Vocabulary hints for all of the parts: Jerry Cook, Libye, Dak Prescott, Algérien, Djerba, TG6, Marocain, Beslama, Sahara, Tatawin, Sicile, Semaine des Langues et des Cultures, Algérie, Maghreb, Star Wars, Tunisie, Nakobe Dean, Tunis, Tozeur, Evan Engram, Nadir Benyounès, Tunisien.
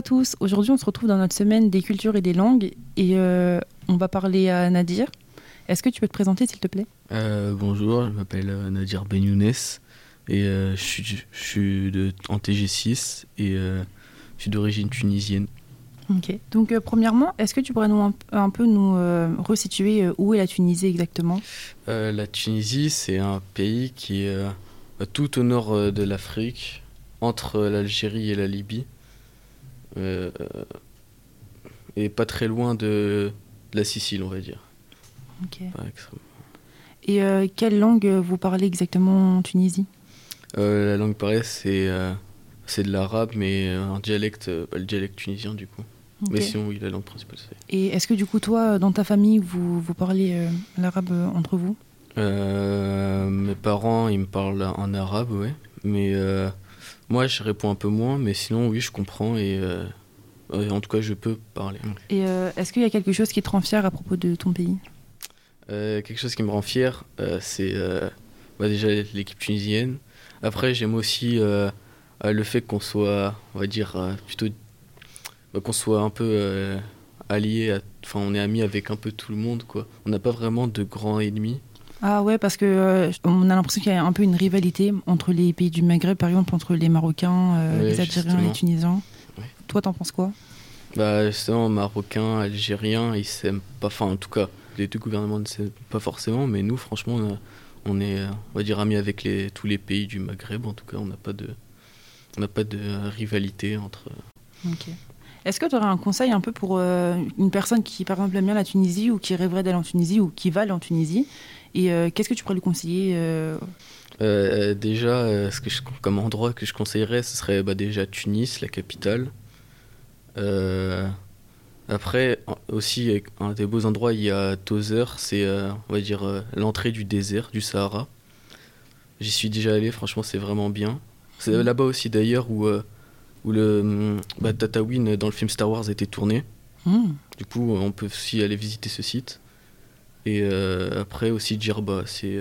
à tous, aujourd'hui on se retrouve dans notre semaine des cultures et des langues et on va parler à Nadir. Est-ce que tu peux te présenter s'il te plaît ? Bonjour, je m'appelle Nadir Benyounès et je suis en TG6 et je suis d'origine tunisienne. Ok, donc premièrement, est-ce que tu pourrais nous un peu nous resituer où est la Tunisie exactement ? La Tunisie, c'est un pays qui est tout au nord de l'Afrique, entre l'Algérie et la Libye, et pas très loin de la Sicile, on va dire. Ok. Et quelle langue vous parlez exactement en Tunisie ? La langue parlée, c'est de l'arabe, mais un dialecte, le dialecte tunisien du coup. Okay. Mais sinon, oui, la langue principale, c'est... Et est-ce que du coup, toi, dans ta famille, vous parlez l'arabe entre vous ? Mes parents, ils me parlent en arabe, ouais. Mais moi, je réponds un peu moins, mais sinon, oui, je comprends et en tout cas, je peux parler. Et est-ce qu'il y a quelque chose qui te rend fier à propos de ton pays ? Quelque chose qui me rend fier, c'est déjà l'équipe tunisienne. Après, j'aime aussi le fait qu'on soit, on va dire, plutôt qu'on soit un peu alliés, enfin, on est amis avec un peu tout le monde, quoi. On n'a pas vraiment de grands ennemis. Ah ouais, parce qu'on a l'impression qu'il y a un peu une rivalité entre les pays du Maghreb, par exemple, entre les Marocains, ouais, les Algériens et les Tunisiens. Ouais. Toi, t'en penses quoi ? Justement, Marocains, Algériens, ils s'aiment pas, enfin, en tout cas, les deux gouvernements ne s'aiment pas forcément, mais nous, franchement, on est, on va dire, amis avec tous les pays du Maghreb, en tout cas, on n'a pas de rivalité entre... Ok. Est-ce que tu aurais un conseil un peu pour une personne qui, par exemple, aime bien la Tunisie ou qui rêverait d'aller en Tunisie ou qui va aller en Tunisie ? Et qu'est-ce que tu pourrais lui conseiller ? Déjà, comme endroit que je conseillerais, ce serait déjà Tunis, la capitale. Après, aussi, un des beaux endroits, il y a Tozeur, c'est, on va dire, l'entrée du désert, du Sahara. J'y suis déjà allé, franchement, c'est vraiment bien. C'est là-bas aussi, d'ailleurs, où le Tatawin dans le film Star Wars était tourné. Du coup, on peut aussi aller visiter ce site. Et après aussi Djerba, c'est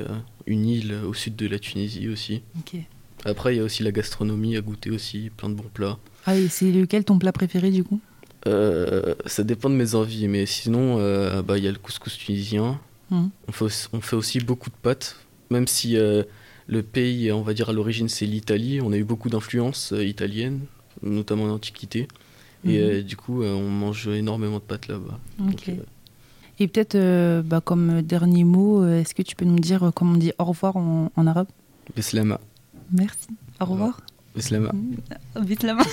une île au sud de la Tunisie aussi. Okay. Après, il y a aussi la gastronomie à goûter aussi, plein de bons plats. Ah, et c'est lequel ton plat préféré du coup ? Ça dépend de mes envies, mais sinon, il y a le couscous tunisien. On fait aussi beaucoup de pâtes, même si... le pays, on va dire, à l'origine, c'est l'Italie. On a eu beaucoup d'influences italiennes, notamment en Antiquité. Et du coup, on mange énormément de pâtes là-bas. Okay. Donc, et peut-être, comme dernier mot, est-ce que tu peux nous dire comment on dit au revoir en arabe ? Beslama. Merci. Au revoir. Beslama. Beslama.